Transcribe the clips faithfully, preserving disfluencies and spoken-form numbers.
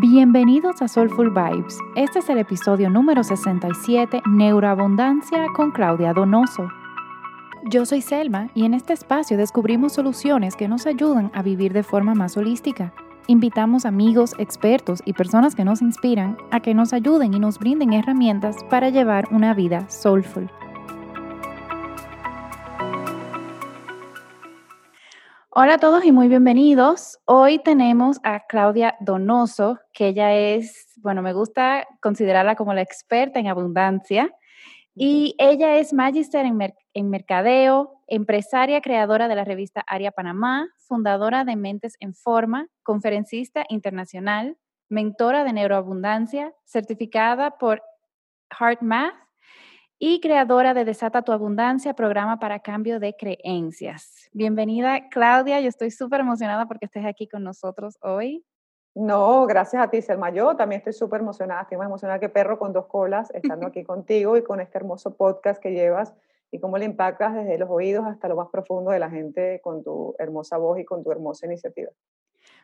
Bienvenidos a Soulful Vibes. Este es el episodio número sesenta y siete, Neuroabundancia con Claudia Donoso. Yo soy Selma y en este espacio descubrimos soluciones que nos ayudan a vivir de forma más holística. Invitamos amigos, expertos y personas que nos inspiran a que nos ayuden y nos brinden herramientas para llevar una vida soulful. Hola a todos y muy bienvenidos. Hoy tenemos a Claudia Donoso, que ella es, bueno, me gusta considerarla como la experta en abundancia. Y ella es magíster en, mer- en mercadeo, empresaria, creadora de la revista Aria Panamá, fundadora de Mentes en Forma, conferencista internacional, mentora de neuroabundancia, certificada por HeartMath y creadora de Desata tu Abundancia, programa para cambio de creencias. Bienvenida, Claudia. Yo estoy súper emocionada porque estés aquí con nosotros hoy. No, gracias a ti, Selma. Yo también estoy súper emocionada. Estoy más emocionada que perro con dos colas, estando aquí contigo y con este hermoso podcast que llevas y cómo le impactas desde los oídos hasta lo más profundo de la gente con tu hermosa voz y con tu hermosa iniciativa.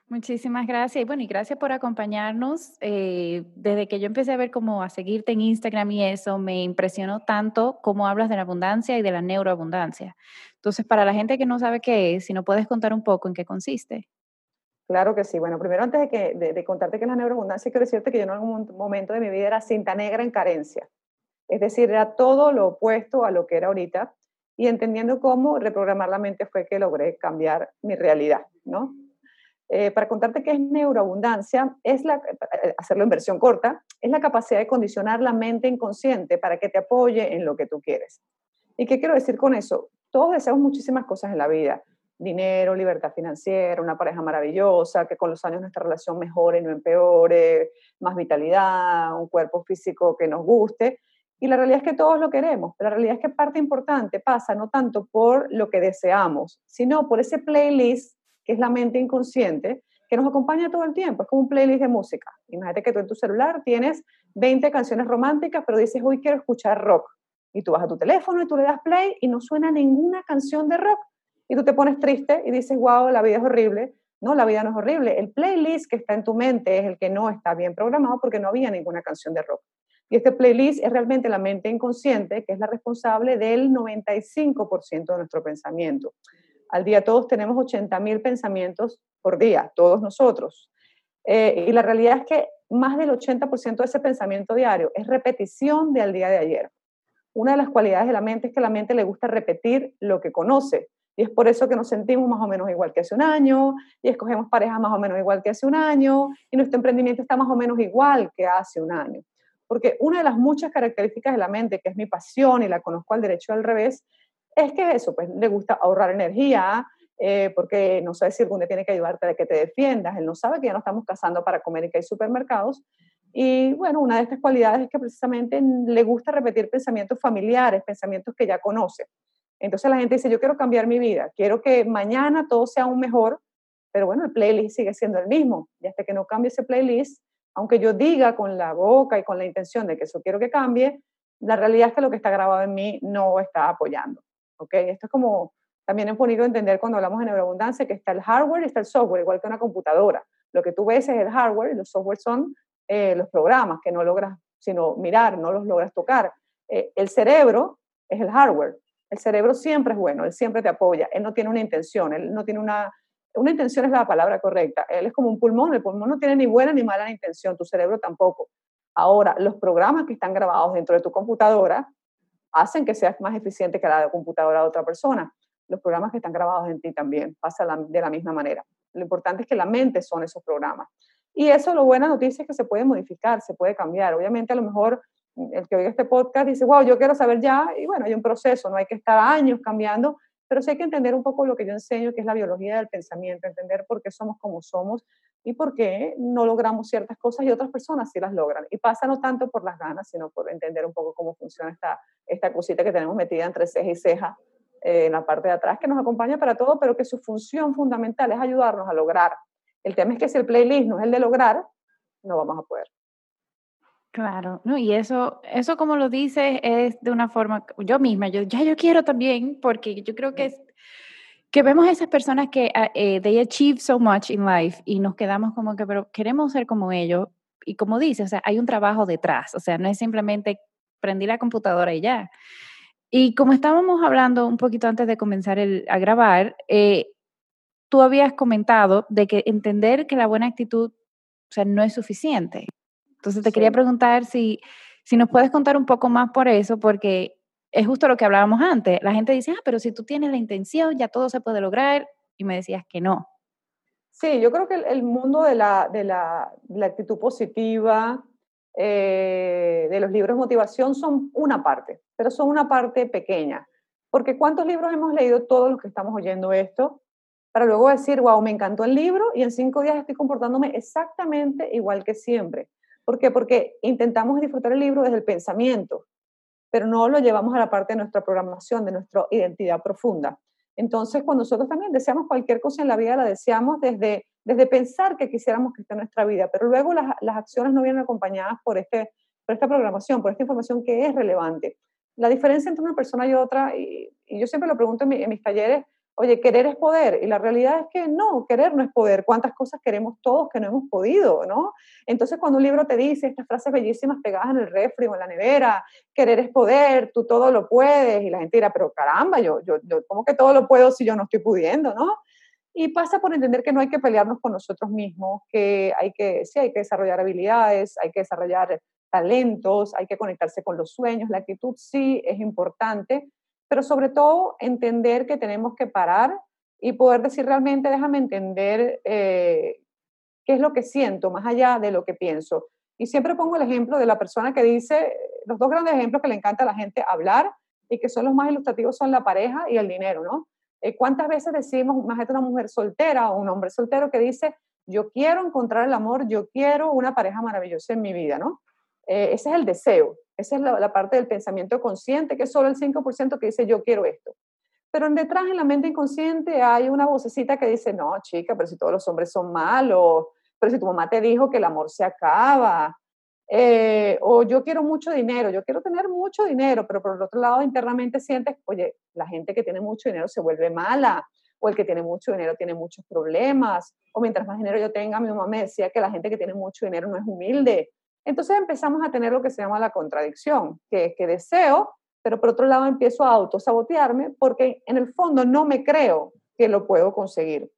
Muchísimas gracias. Y bueno, y gracias por acompañarnos. Eh, desde que yo empecé a ver cómo a seguirte en Instagram y eso, me impresionó tanto cómo hablas de la abundancia y de la neuroabundancia. Entonces, para la gente que no sabe qué es, si no puedes contar un poco en qué consiste. Claro que sí. Bueno, primero antes de, que, de, de contarte qué es la neuroabundancia, quiero decirte que yo en algún momento de mi vida era cinta negra en carencia. Es decir, era todo lo opuesto a lo que era ahorita. Y entendiendo cómo reprogramar la mente fue que logré cambiar mi realidad, ¿no? Eh, para contarte qué es neuroabundancia, es la, hacerlo en versión corta, es la capacidad de condicionar la mente inconsciente para que te apoye en lo que tú quieres. ¿Y qué quiero decir con eso? Todos deseamos muchísimas cosas en la vida. Dinero, libertad financiera, una pareja maravillosa, que con los años nuestra relación mejore, no empeore, más vitalidad, un cuerpo físico que nos guste. Y la realidad es que todos lo queremos, pero la realidad es que parte importante pasa no tanto por lo que deseamos, sino por ese playlist que es la mente inconsciente, que nos acompaña todo el tiempo. Es como un playlist de música. Imagínate que tú en tu celular tienes veinte canciones románticas, pero dices, hoy quiero escuchar rock. Y tú vas a tu teléfono y tú le das play y no suena ninguna canción de rock. Y tú te pones triste y dices, wow, la vida es horrible. No, la vida no es horrible. El playlist que está en tu mente es el que no está bien programado porque no había ninguna canción de rock. Y este playlist es realmente la mente inconsciente, que es la responsable del noventa y cinco por ciento de nuestro pensamiento. Al día todos tenemos ochenta mil pensamientos por día, todos nosotros. Eh, y la realidad es que más del ochenta por ciento de ese pensamiento diario es repetición del día de ayer. Una de las cualidades de la mente es que a la mente le gusta repetir lo que conoce. Y es por eso que nos sentimos más o menos igual que hace un año, y escogemos parejas más o menos igual que hace un año, y nuestro emprendimiento está más o menos igual que hace un año. Porque una de las muchas características de la mente, que es mi pasión y la conozco al derecho y al revés, es que eso, pues le gusta ahorrar energía, eh, porque no sabe si algún día tiene que ayudarte a que te defiendas, él no sabe que ya no estamos cazando para comer y que hay supermercados, y bueno, una de estas cualidades es que precisamente le gusta repetir pensamientos familiares, pensamientos que ya conoce. Entonces la gente dice, yo quiero cambiar mi vida, quiero que mañana todo sea aún mejor, pero bueno, el playlist sigue siendo el mismo, y hasta que no cambie ese playlist, aunque yo diga con la boca y con la intención de que eso quiero que cambie, la realidad es que lo que está grabado en mí no está apoyando. Okay. Esto es como, también es bonito entender cuando hablamos de neuroabundancia que está el hardware y está el software, igual que una computadora. Lo que tú ves es el hardware y los software son eh, los programas que no logras sino mirar, no los logras tocar. Eh, el cerebro es el hardware. El cerebro siempre es bueno, él siempre te apoya, él no tiene una intención, él no tiene una, una intención es la palabra correcta, él es como un pulmón, el pulmón no tiene ni buena ni mala intención, tu cerebro tampoco. Ahora, los programas que están grabados dentro de tu computadora hacen que seas más eficiente que la computadora de otra persona. Los programas que están grabados en ti también pasan de la misma manera. Lo importante es que la mente son esos programas. Y eso, lo buena noticia es que se puede modificar, se puede cambiar. Obviamente, a lo mejor, el que oiga este podcast dice, wow, yo quiero saber ya, y bueno, hay un proceso, no hay que estar años cambiando, pero sí hay que entender un poco lo que yo enseño, que es la biología del pensamiento, entender por qué somos como somos y por qué no logramos ciertas cosas y otras personas sí las logran. Y pasa no tanto por las ganas, sino por entender un poco cómo funciona esta, esta cosita que tenemos metida entre ceja y ceja eh, en la parte de atrás, que nos acompaña para todo, pero que su función fundamental es ayudarnos a lograr. El tema es que si el playlist no es el de lograr, no vamos a poder. Claro, no, y eso, eso como lo dices es de una forma, yo misma, yo ya yo quiero también, porque yo creo que es, que vemos a esas personas que eh, they achieve so much in life y nos quedamos como que, pero queremos ser como ellos. Y como dice, o sea, hay un trabajo detrás, o sea, no es simplemente prendí la computadora y ya. Y como estábamos hablando un poquito antes de comenzar el, a grabar, eh, tú habías comentado de que entender que la buena actitud, o sea, no es suficiente. Entonces te sí. quería preguntar si, si nos puedes contar un poco más por eso, porque es justo lo que hablábamos antes. La gente dice, ah, pero si tú tienes la intención, ya todo se puede lograr, y me decías que no. Sí, yo creo que el, el mundo de la, de la, de la actitud positiva, eh, de los libros de motivación, son una parte, pero son una parte pequeña. Porque ¿cuántos libros hemos leído todos los que estamos oyendo esto? Para luego decir, wow, me encantó el libro y en cinco días estoy comportándome exactamente igual que siempre. ¿Por qué? Porque intentamos disfrutar el libro desde el pensamiento, pero no lo llevamos a la parte de nuestra programación, de nuestra identidad profunda. Entonces, cuando nosotros también deseamos cualquier cosa en la vida, la deseamos desde, desde pensar que quisiéramos que esté en nuestra vida, pero luego las, las acciones no vienen acompañadas por, este, por esta programación, por esta información que es relevante. La diferencia entre una persona y otra, y, y yo siempre lo pregunto en, mi, en mis talleres, oye, querer es poder, y la realidad es que no, querer no es poder, cuántas cosas queremos todos que no hemos podido, ¿no? Entonces cuando un libro te dice estas frases bellísimas pegadas en el refri o en la nevera, querer es poder, tú todo lo puedes, y la gente dirá, pero caramba, yo, yo, yo ¿cómo que todo lo puedo si yo no estoy pudiendo, no? Y pasa por entender que no hay que pelearnos con nosotros mismos, que hay que, sí, hay que desarrollar habilidades, hay que desarrollar talentos, hay que conectarse con los sueños, la actitud sí es importante, pero sobre todo entender que tenemos que parar y poder decir realmente, déjame entender eh, qué es lo que siento, más allá de lo que pienso. Y siempre pongo el ejemplo de la persona que dice, los dos grandes ejemplos que le encanta a la gente hablar y que son los más ilustrativos son la pareja y el dinero, ¿no? Eh, ¿Cuántas veces decimos, más allá de una mujer soltera o un hombre soltero que dice, yo quiero encontrar el amor, yo quiero una pareja maravillosa en mi vida, ¿no? Eh, ese es el deseo. Esa es la, la parte del pensamiento consciente, que es solo el cinco por ciento que dice yo quiero esto. Pero detrás, en la mente inconsciente, hay una vocecita que dice, no, chica, pero si todos los hombres son malos, pero si tu mamá te dijo que el amor se acaba, eh, o yo quiero mucho dinero, yo quiero tener mucho dinero, pero por el otro lado internamente sientes, oye, la gente que tiene mucho dinero se vuelve mala, o el que tiene mucho dinero tiene muchos problemas, o mientras más dinero yo tenga, mi mamá me decía que la gente que tiene mucho dinero no es humilde. Entonces empezamos a tener lo que se llama la contradicción, que es que deseo, pero por otro lado empiezo a autosabotearme porque en el fondo no me creo que lo puedo conseguir.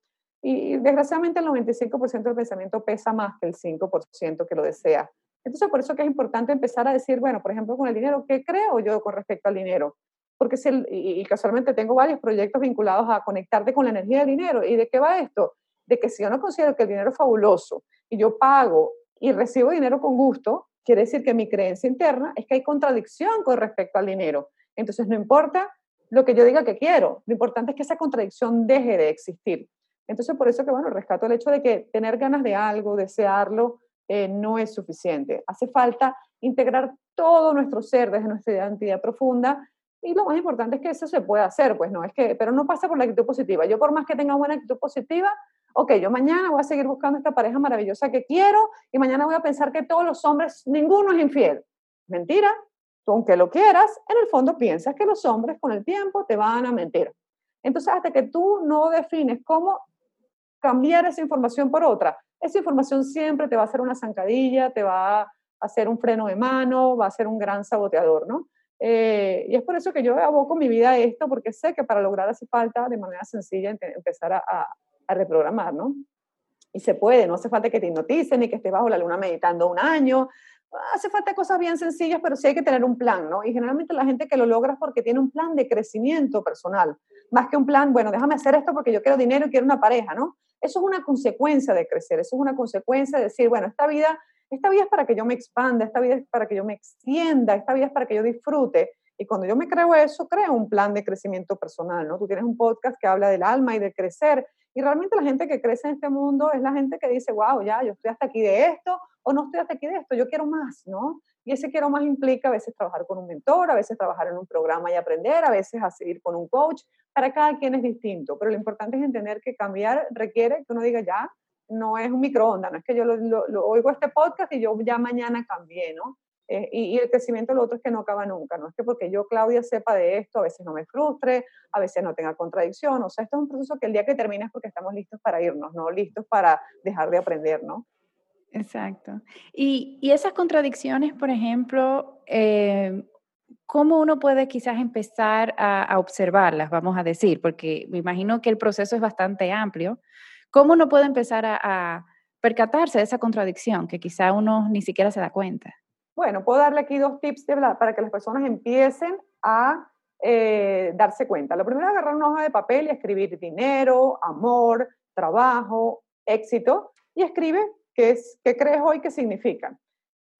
Y desgraciadamente el noventa y cinco por ciento del pensamiento pesa más que el cinco por ciento que lo desea. Entonces por eso que es importante empezar a decir, bueno, por ejemplo con el dinero, ¿qué creo yo con respecto al dinero? Porque si el, y, y casualmente tengo varios proyectos vinculados a conectarte con la energía del dinero. ¿Y de qué va esto? De que si yo no considero que el dinero es fabuloso y yo pago y recibo dinero con gusto, quiere decir que mi creencia interna es que hay contradicción con respecto al dinero. Entonces no importa lo que yo diga que quiero, lo importante es que esa contradicción deje de existir. Entonces por eso que, bueno, rescato el hecho de que tener ganas de algo, desearlo, eh, no es suficiente. Hace falta integrar todo nuestro ser desde nuestra identidad profunda y lo más importante es que eso se pueda hacer, pues no, es que, pero no pasa por la actitud positiva. Yo por más que tenga buena actitud positiva, ok, yo mañana voy a seguir buscando esta pareja maravillosa que quiero y mañana voy a pensar que todos los hombres, ninguno es infiel. Mentira. Tú, aunque lo quieras, en el fondo piensas que los hombres con el tiempo te van a mentir. Entonces, hasta que tú no defines cómo cambiar esa información por otra, esa información siempre te va a hacer una zancadilla, te va a hacer un freno de mano, va a ser un gran saboteador, ¿no? Eh, y es por eso que yo aboco mi vida a esto, porque sé que para lograr hace falta de manera sencilla empezar a, a a reprogramar, ¿no? Y se puede, no hace falta que te hipnoticen ni que estés bajo la luna meditando un año, hace falta cosas bien sencillas, pero sí hay que tener un plan, ¿no? Y generalmente la gente que lo logra es porque tiene un plan de crecimiento personal, más que un plan, bueno, déjame hacer esto porque yo quiero dinero y quiero una pareja, ¿no? Eso es una consecuencia de crecer, eso es una consecuencia de decir, bueno, esta vida, esta vida es para que yo me expanda, esta vida es para que yo me extienda, esta vida es para que yo disfrute. Y cuando yo me creo eso, creo un plan de crecimiento personal, ¿no? Tú tienes un podcast que habla del alma y de crecer, y realmente la gente que crece en este mundo es la gente que dice, wow, ya, yo estoy hasta aquí de esto, o no estoy hasta aquí de esto, yo quiero más, ¿no? Y ese quiero más implica a veces trabajar con un mentor, a veces trabajar en un programa y aprender, a veces ir con un coach, para cada quien es distinto, pero lo importante es entender que cambiar requiere que uno diga, ya, no es un microondas, no es que yo lo, lo, lo oigo este podcast y yo ya mañana cambié, ¿no? Eh, y, y el crecimiento, lo otro es que no acaba nunca, no es que porque yo, Claudia, sepa de esto, a veces no me frustre, a veces no tenga contradicción, o sea, esto es un proceso que el día que termina es porque estamos listos para irnos, no listos para dejar de aprender, ¿no? Exacto. Y, y esas contradicciones, por ejemplo, eh, ¿cómo uno puede quizás empezar a, a observarlas, vamos a decir? Porque me imagino que el proceso es bastante amplio. ¿Cómo uno puede empezar a, a percatarse de esa contradicción que quizá uno ni siquiera se da cuenta? Bueno, puedo darle aquí dos tips de la, para que las personas empiecen a eh, darse cuenta. Lo primero es agarrar una hoja de papel y escribir dinero, amor, trabajo, éxito, y escribe qué, es, qué crees hoy que significan.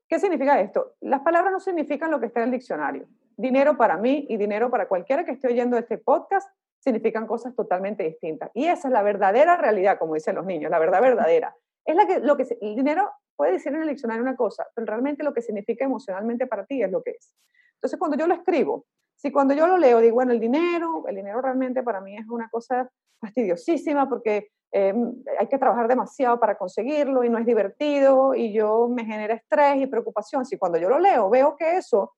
¿Qué significa esto? Las palabras no significan lo que está en el diccionario. Dinero para mí y dinero para cualquiera que esté oyendo este podcast significan cosas totalmente distintas. Y esa es la verdadera realidad, como dicen los niños, la verdad verdadera. Es la que, lo que el dinero puede decir en el diccionario una cosa, pero realmente lo que significa emocionalmente para ti es lo que es. Entonces, cuando yo lo escribo, si cuando yo lo leo digo, bueno, el dinero, el dinero realmente para mí es una cosa fastidiosísima porque eh, hay que trabajar demasiado para conseguirlo y no es divertido y yo me genera estrés y preocupación. Si cuando yo lo leo veo que eso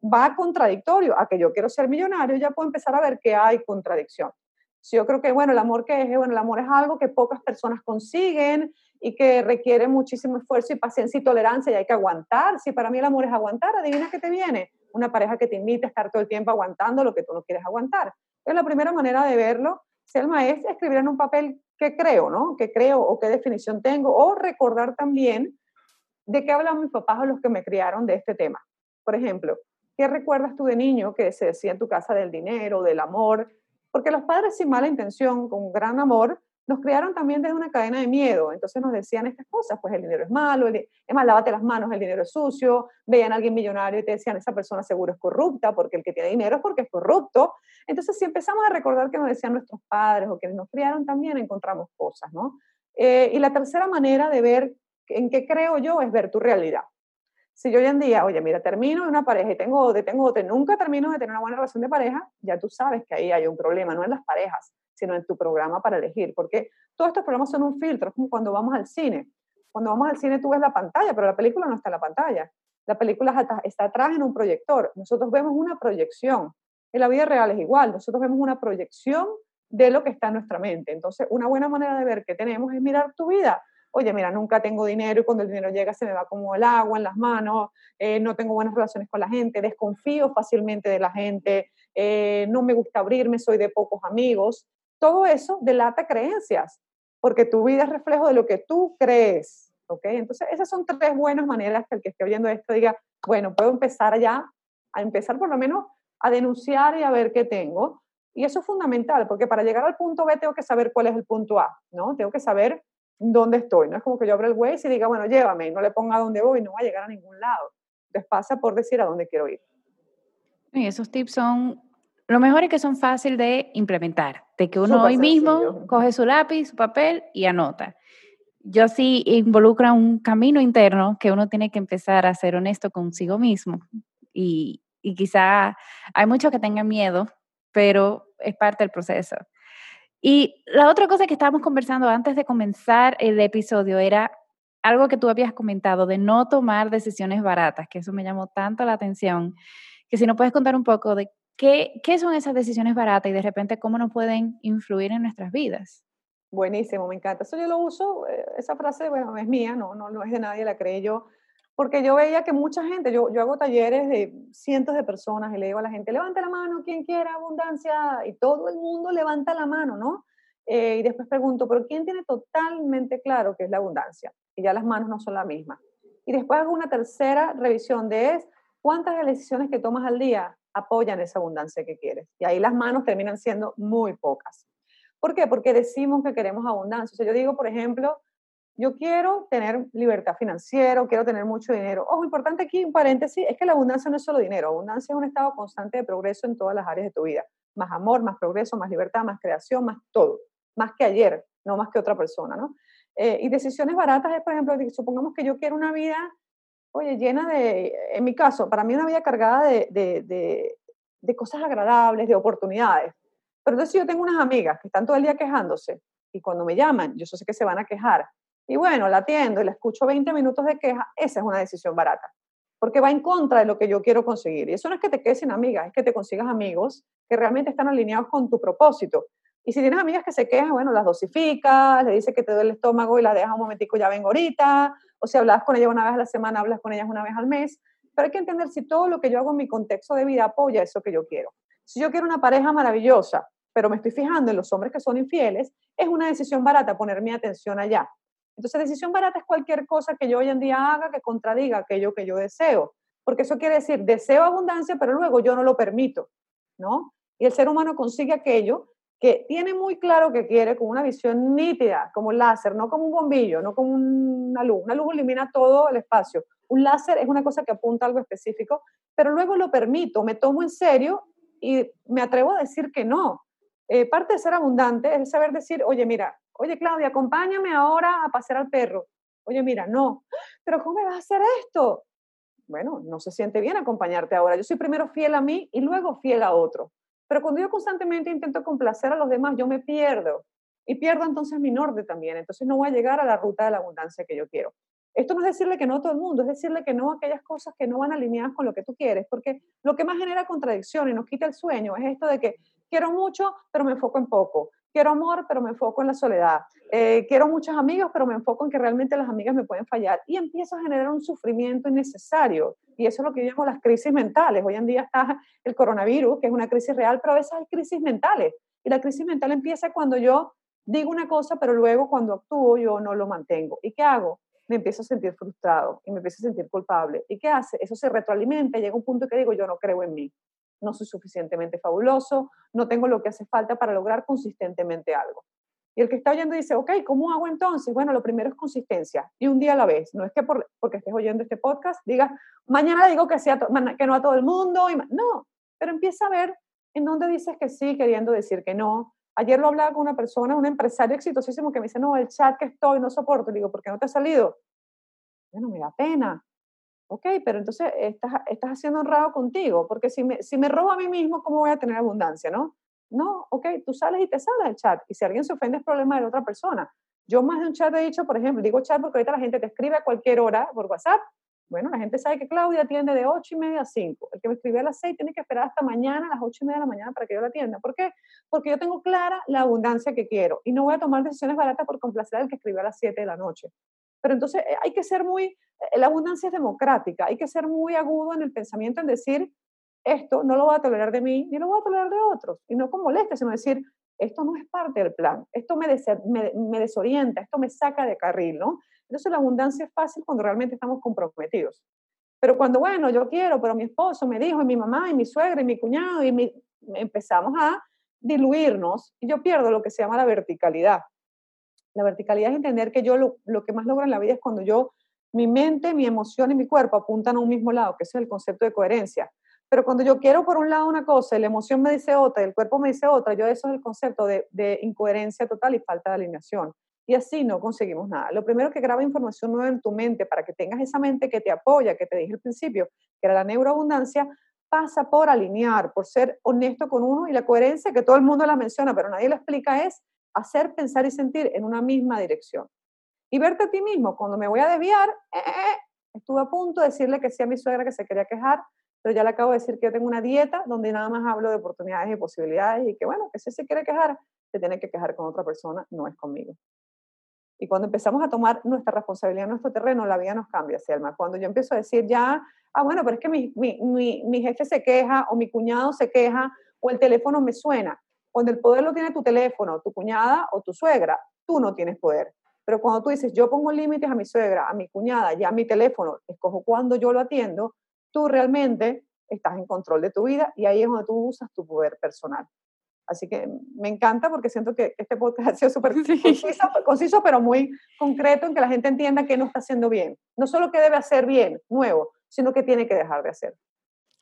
va contradictorio a que yo quiero ser millonario, ya puedo empezar a ver que hay contradicción. Si yo creo que, bueno, el amor que es, bueno, el amor es algo que pocas personas consiguen y que requiere muchísimo esfuerzo y paciencia y tolerancia y hay que aguantar. Si para mí el amor es aguantar, adivina qué te viene. Una pareja que te invita a estar todo el tiempo aguantando lo que tú no quieres aguantar. Es la primera manera de verlo, Selma, es escribir en un papel qué creo, ¿no? Qué creo o qué definición tengo, o recordar también de qué hablan mis papás o los que me criaron de este tema. Por ejemplo, ¿qué recuerdas tú de niño que se decía en tu casa del dinero, del amor? Porque los padres sin mala intención, con gran amor, nos crearon también desde una cadena de miedo. Entonces nos decían estas cosas, pues el dinero es malo, el, es más, lávate las manos, el dinero es sucio. Veían a alguien millonario y te decían, esa persona seguro es corrupta, porque el que tiene dinero es porque es corrupto. Entonces si empezamos a recordar que nos decían nuestros padres o quienes nos criaron, también encontramos cosas, ¿no? Eh, y la tercera manera de ver en qué creo yo es ver tu realidad. Si yo hoy en día, oye, mira, termino de una pareja y tengo, tengo otra, nunca termino de tener una buena relación de pareja, ya tú sabes que ahí hay un problema, no en las parejas, sino en tu programa para elegir, porque todos estos programas son un filtro, es como cuando vamos al cine. Cuando vamos al cine tú ves la pantalla, pero la película no está en la pantalla. La película está atrás en un proyector. Nosotros vemos una proyección. En la vida real es igual, nosotros vemos una proyección de lo que está en nuestra mente. Entonces, una buena manera de ver que tenemos es mirar tu vida. Oye, mira, nunca tengo dinero y cuando el dinero llega se me va como el agua en las manos, eh, no tengo buenas relaciones con la gente, desconfío fácilmente de la gente, eh, no me gusta abrirme, soy de pocos amigos. Todo eso delata creencias, porque tu vida es reflejo de lo que tú crees, ¿ok? Entonces, esas son tres buenas maneras que el que esté oyendo esto diga, bueno, puedo empezar ya, a empezar por lo menos a denunciar y a ver qué tengo. Y eso es fundamental, porque para llegar al punto B tengo que saber cuál es el punto A, ¿no? Tengo que saber dónde estoy, no es como que yo abra el Waze y diga, bueno, llévame, y no le ponga a dónde voy, no va a llegar a ningún lado. Entonces pasa por decir a dónde quiero ir. Y esos tips son, lo mejor es que son fácil de implementar, de que uno Súper hoy sencillo. mismo coge su lápiz, su papel y anota. Yo sí involucra un camino interno que uno tiene que empezar a ser honesto consigo mismo. Y, y quizá hay muchos que tengan miedo, pero es parte del proceso. Y la otra cosa que estábamos conversando antes de comenzar el episodio era algo que tú habías comentado de no tomar decisiones baratas, que eso me llamó tanto la atención, que si nos puedes contar un poco de qué, qué son esas decisiones baratas y de repente cómo nos pueden influir en nuestras vidas. Buenísimo, me encanta. Eso yo lo uso, esa frase, bueno, es mía, no, no, no es de nadie, la creé yo, porque yo veía que mucha gente, yo, yo hago talleres de cientos de personas y le digo a la gente, levante la mano, quien quiera abundancia, y todo el mundo levanta la mano, ¿no? Eh, y después pregunto, ¿pero quién tiene totalmente claro qué es la abundancia? Y ya las manos no son la misma. Y después hago una tercera revisión de es, ¿cuántas de las decisiones que tomas al día apoyan esa abundancia que quieres? Y ahí las manos terminan siendo muy pocas. ¿Por qué? Porque decimos que queremos abundancia. O sea, yo digo, por ejemplo, yo quiero tener libertad financiera, quiero tener mucho dinero. Ojo, importante aquí, un paréntesis, es que la abundancia no es solo dinero. Abundancia es un estado constante de progreso en todas las áreas de tu vida. Más amor, más progreso, más libertad, más creación, más todo. Más que ayer, no más que otra persona, ¿no? Eh, y decisiones baratas es, por ejemplo, supongamos que yo quiero una vida, oye, llena de, en mi caso, para mí una vida cargada de, de, de, de cosas agradables, de oportunidades. Pero entonces si yo tengo unas amigas que están todo el día quejándose y cuando me llaman, yo sé que se van a quejar, y bueno, la atiendo y la escucho veinte minutos de queja, esa es una decisión barata. porque va en contra de lo que yo quiero conseguir. Y eso no es que te quedes sin amigas, es que te consigas amigos que realmente están alineados con tu propósito. Y si tienes amigas que se quejan, bueno, las dosificas, le dices que te duele el estómago y las dejas un momentico, ya vengo ahorita, o si hablas con ellas una vez a la semana, hablas con ellas una vez al mes. Pero hay que entender si todo lo que yo hago en mi contexto de vida apoya eso que yo quiero. Si yo quiero una pareja maravillosa, pero me estoy fijando en los hombres que son infieles, es una decisión barata poner mi atención allá. Entonces, decisión barata es cualquier cosa que yo hoy en día haga que contradiga aquello que yo deseo. Porque eso quiere decir, deseo abundancia, pero luego yo no lo permito, ¿no? Y el ser humano consigue aquello que tiene muy claro que quiere, con una visión nítida, como un láser, no como un bombillo, no como una luz. Una luz ilumina todo el espacio. Un láser es una cosa que apunta a algo específico, pero luego lo permito, me tomo en serio y me atrevo a decir que no. Eh, parte de ser abundante es saber decir, oye, mira, oye, Claudia, acompáñame ahora a pasear al perro. Oye, mira, no, pero ¿cómo me vas a hacer esto? Bueno, no se siente bien acompañarte ahora. Yo soy primero fiel a mí y luego fiel a otro. Pero cuando yo constantemente intento complacer a los demás, yo me pierdo. Y pierdo entonces mi norte también. Entonces no voy a llegar a la ruta de la abundancia que yo quiero. Esto no es decirle que no a todo el mundo, es decirle que no a aquellas cosas que no van alineadas con lo que tú quieres, porque lo que más genera contradicción y nos quita el sueño es esto de que quiero mucho, pero me enfoco en poco. Quiero amor, pero me enfoco en la soledad. Eh, quiero muchas amigas, pero me enfoco en que realmente las amigas me pueden fallar. Y empiezo a generar un sufrimiento innecesario. Y eso es lo que yo llamo las crisis mentales. Hoy en día está el coronavirus, que es una crisis real, pero a veces hay crisis mentales. Y la crisis mental empieza cuando yo digo una cosa, pero luego cuando actúo yo no lo mantengo. ¿Y qué hago? Me empiezo a sentir frustrado y me empiezo a sentir culpable. ¿Y qué hace? Eso se retroalimenta y llega un punto que digo, yo no creo en mí. No soy suficientemente fabuloso, no tengo lo que hace falta para lograr consistentemente algo. Y el que está oyendo dice, ok, ¿cómo hago entonces? Bueno, lo primero es consistencia, y un día a la vez. No es que por, porque estés oyendo este podcast digas, mañana digo que, sea to- que no a todo el mundo. Y no, pero empieza a ver en dónde dices que sí, queriendo decir que no. Ayer lo hablaba con una persona, un empresario exitosísimo que me dice, no, el chat que estoy no soporto. Le digo, ¿por qué no te ha salido? Bueno, me da pena. Ok, pero entonces estás, estás haciendo honrado contigo, porque si me, si me robo a mí mismo, ¿cómo voy a tener abundancia, no? No, ok, tú sales y te sales del chat, y si alguien se ofende es problema de la otra persona. Yo más de un chat he dicho, por ejemplo, digo chat porque ahorita la gente te escribe a cualquier hora por WhatsApp. Bueno, la gente sabe que Claudia atiende de ocho y media a cinco. El que me escribe a las seis tiene que esperar hasta mañana, a las ocho y media de la mañana, para que yo la atienda. ¿Por qué? Porque yo tengo clara la abundancia que quiero, y no voy a tomar decisiones baratas por complacer al que escribe a las siete de la noche. Pero entonces hay que ser muy, la abundancia es democrática, hay que ser muy agudo en el pensamiento en decir, esto no lo voy a tolerar de mí, ni lo voy a tolerar de otros, y no con molestia, sino decir, esto no es parte del plan, esto me, des, me, me desorienta, esto me saca de carril, ¿no? Entonces la abundancia es fácil cuando realmente estamos comprometidos. Pero cuando, bueno, yo quiero, pero mi esposo me dijo, y mi mamá, y mi suegra, y mi cuñado, y mi, empezamos a diluirnos, y yo pierdo lo que se llama la verticalidad. La verticalidad es entender que yo lo, lo que más logro en la vida es cuando yo, mi mente, mi emoción y mi cuerpo apuntan a un mismo lado, que ese es el concepto de coherencia. Pero cuando yo quiero por un lado una cosa y la emoción me dice otra y el cuerpo me dice otra, yo eso es el concepto de, de incoherencia total y falta de alineación. Y así no conseguimos nada. Lo primero es que graba información nueva en tu mente para que tengas esa mente que te apoya, que te dije al principio, que era la neuroabundancia, pasa por alinear, por ser honesto con uno, y la coherencia que todo el mundo la menciona, pero nadie la explica, es hacer, pensar y sentir en una misma dirección. Y verte a ti mismo, cuando me voy a desviar, eh, eh, estuve a punto de decirle que sí a mi suegra que se quería quejar, pero ya le acabo de decir que yo tengo una dieta donde nada más hablo de oportunidades y posibilidades, y que bueno, que si se quiere quejar, se tiene que quejar con otra persona, no es conmigo. Y cuando empezamos a tomar nuestra responsabilidad en nuestro terreno, la vida nos cambia, Selma. Cuando yo empiezo a decir ya, ah bueno, pero es que mi, mi, mi, mi jefe se queja, o mi cuñado se queja, o el teléfono me suena. Cuando el poder lo tiene tu teléfono, tu cuñada o tu suegra, tú no tienes poder. Pero cuando tú dices, yo pongo límites a mi suegra, a mi cuñada y a mi teléfono, escojo cuándo yo lo atiendo, tú realmente estás en control de tu vida, y ahí es donde tú usas tu poder personal. Así que me encanta, porque siento que este podcast ha sido súper sí. conciso, conciso, pero muy concreto en que la gente entienda que no está haciendo bien. No solo que debe hacer bien, nuevo, sino que tiene que dejar de hacer.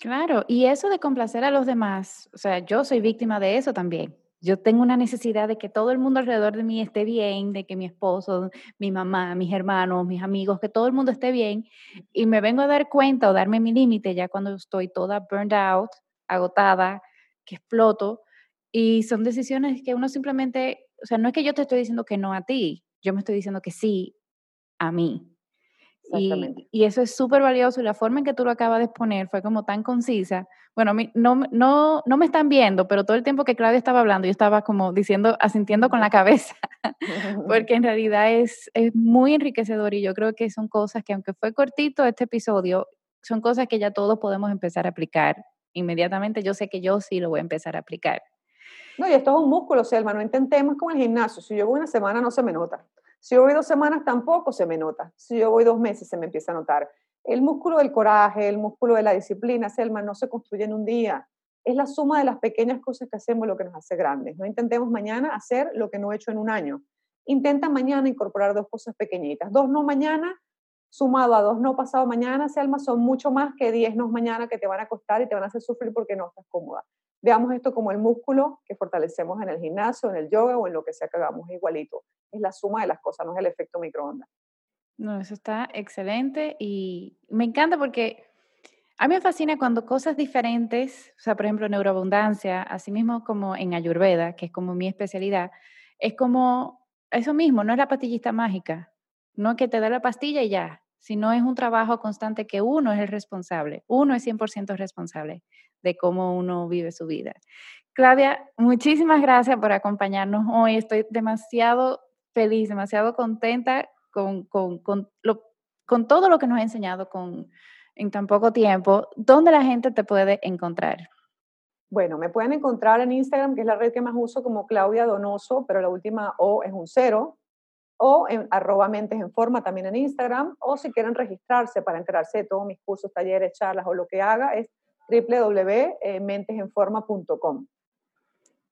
Claro, y eso de complacer a los demás, o sea, yo soy víctima de eso también. Yo tengo una necesidad de que todo el mundo alrededor de mí esté bien, de que mi esposo, mi mamá, mis hermanos, mis amigos, que todo el mundo esté bien, y me vengo a dar cuenta o darme mi límite ya cuando estoy toda burned out, agotada, que exploto, y son decisiones que uno simplemente, o sea, no es que yo te estoy diciendo que no a ti, yo me estoy diciendo que sí a mí. Exactamente. Y, y eso es súper valioso, y la forma en que tú lo acabas de exponer fue como tan concisa. Bueno, no, no, no me están viendo, pero todo el tiempo que Claudia estaba hablando, yo estaba como diciendo, asintiendo con la cabeza, porque en realidad es, es muy enriquecedor, y yo creo que son cosas que, aunque fue cortito este episodio, son cosas que ya todos podemos empezar a aplicar inmediatamente. Yo sé que yo sí lo voy a empezar a aplicar. No, y esto es un músculo, Selma, no intentemos con el gimnasio. Si yo voy una semana no se me nota. Si yo voy dos semanas tampoco se me nota. Si yo voy dos meses se me empieza a notar. El músculo del coraje, el músculo de la disciplina, Selma, no se construye en un día. Es la suma de las pequeñas cosas que hacemos lo que nos hace grandes. No intentemos mañana hacer lo que no he hecho en un año. Intenta mañana incorporar dos cosas pequeñitas. Dos no mañana sumado a dos no pasado mañana, Selma, son mucho más que diez no mañana que te van a costar y te van a hacer sufrir porque no estás cómoda. Veamos esto como el músculo que fortalecemos en el gimnasio, en el yoga o en lo que sea que hagamos, igualito. Es la suma de las cosas, no es el efecto microondas. No, eso está excelente, y me encanta porque a mí me fascina cuando cosas diferentes, o sea, por ejemplo, neuroabundancia, así mismo como en Ayurveda, que es como mi especialidad, es como eso mismo, no es la pastillita mágica, no es que te da la pastilla y ya, sino es un trabajo constante que uno es el responsable, uno es cien por ciento responsable de cómo uno vive su vida. Claudia, muchísimas gracias por acompañarnos hoy. Estoy demasiado feliz, demasiado contenta con, con, con, lo, con todo lo que nos ha enseñado con, en tan poco tiempo. ¿Dónde la gente te puede encontrar? Bueno, me pueden encontrar en Instagram, que es la red que más uso, como Claudia Donoso, pero la última O es un cero, o en arroba Mentes en Forma también en Instagram, o si quieren registrarse para enterarse de todos mis cursos, talleres, charlas o lo que haga, es doble u doble u doble u punto mentes en forma punto com.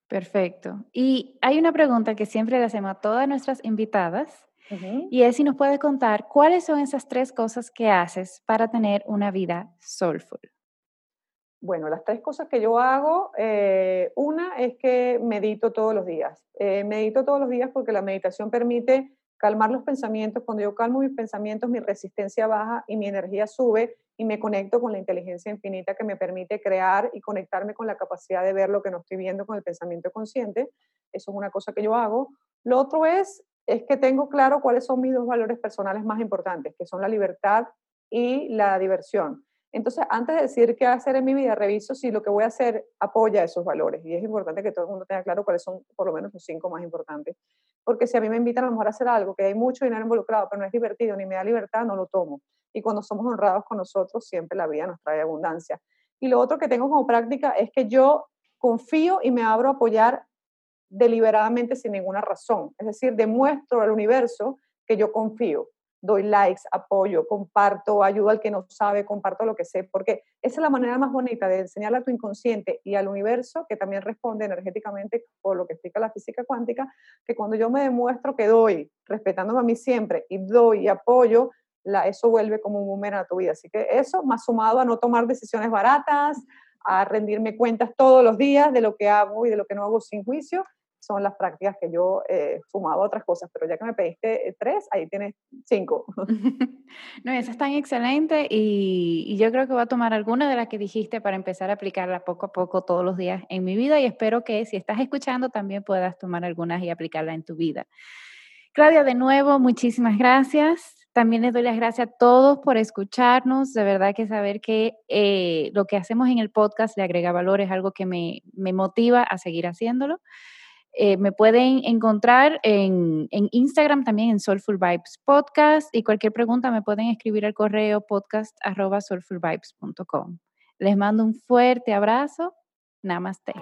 Perfecto. Y hay una pregunta que siempre le hacemos a todas nuestras invitadas, uh-huh, y es si nos puedes contar cuáles son esas tres cosas que haces para tener una vida soulful. Bueno, las tres cosas que yo hago, eh, una es que medito todos los días. Eh, medito todos los días porque la meditación permite calmar los pensamientos. Cuando yo calmo mis pensamientos, mi resistencia baja y mi energía sube, y me conecto con la inteligencia infinita que me permite crear y conectarme con la capacidad de ver lo que no estoy viendo con el pensamiento consciente. Eso es una cosa que yo hago. Lo otro es, es que tengo claro cuáles son mis dos valores personales más importantes, que son la libertad y la diversión. Entonces, antes de decidir qué hacer en mi vida, reviso si lo que voy a hacer apoya esos valores. Y es importante que todo el mundo tenga claro cuáles son por lo menos los cinco más importantes. Porque si a mí me invitan a lo mejor a hacer algo que hay mucho dinero involucrado, pero no es divertido ni me da libertad, no lo tomo. Y cuando somos honrados con nosotros, siempre la vida nos trae abundancia. Y lo otro que tengo como práctica es que yo confío y me abro a apoyar deliberadamente sin ninguna razón. Es decir, demuestro al universo que yo confío. Doy likes, apoyo, comparto, ayudo al que no sabe, comparto lo que sé, porque esa es la manera más bonita de enseñarle a tu inconsciente y al universo, que también responde energéticamente por lo que explica la física cuántica, que cuando yo me demuestro que doy, respetándome a mí siempre, y doy y apoyo, la, eso vuelve como un boomerang a tu vida. Así que eso, más sumado a no tomar decisiones baratas, a rendirme cuentas todos los días de lo que hago y de lo que no hago sin juicio, son las prácticas que yo eh, sumaba otras cosas, pero ya que me pediste tres, ahí tienes cinco. No, esa es tan excelente, y, y yo creo que voy a tomar alguna de las que dijiste para empezar a aplicarla poco a poco todos los días en mi vida, y espero que si estás escuchando también puedas tomar algunas y aplicarla en tu vida. Claudia, de nuevo, muchísimas gracias. También les doy las gracias a todos por escucharnos. De verdad que saber que eh, lo que hacemos en el podcast le agrega valor es algo que me, me motiva a seguir haciéndolo. Eh, me pueden encontrar en, en Instagram también, en Soulful Vibes Podcast, y cualquier pregunta me pueden escribir al correo podcast arroba soulful vibes punto com. Les mando un fuerte abrazo. Namaste.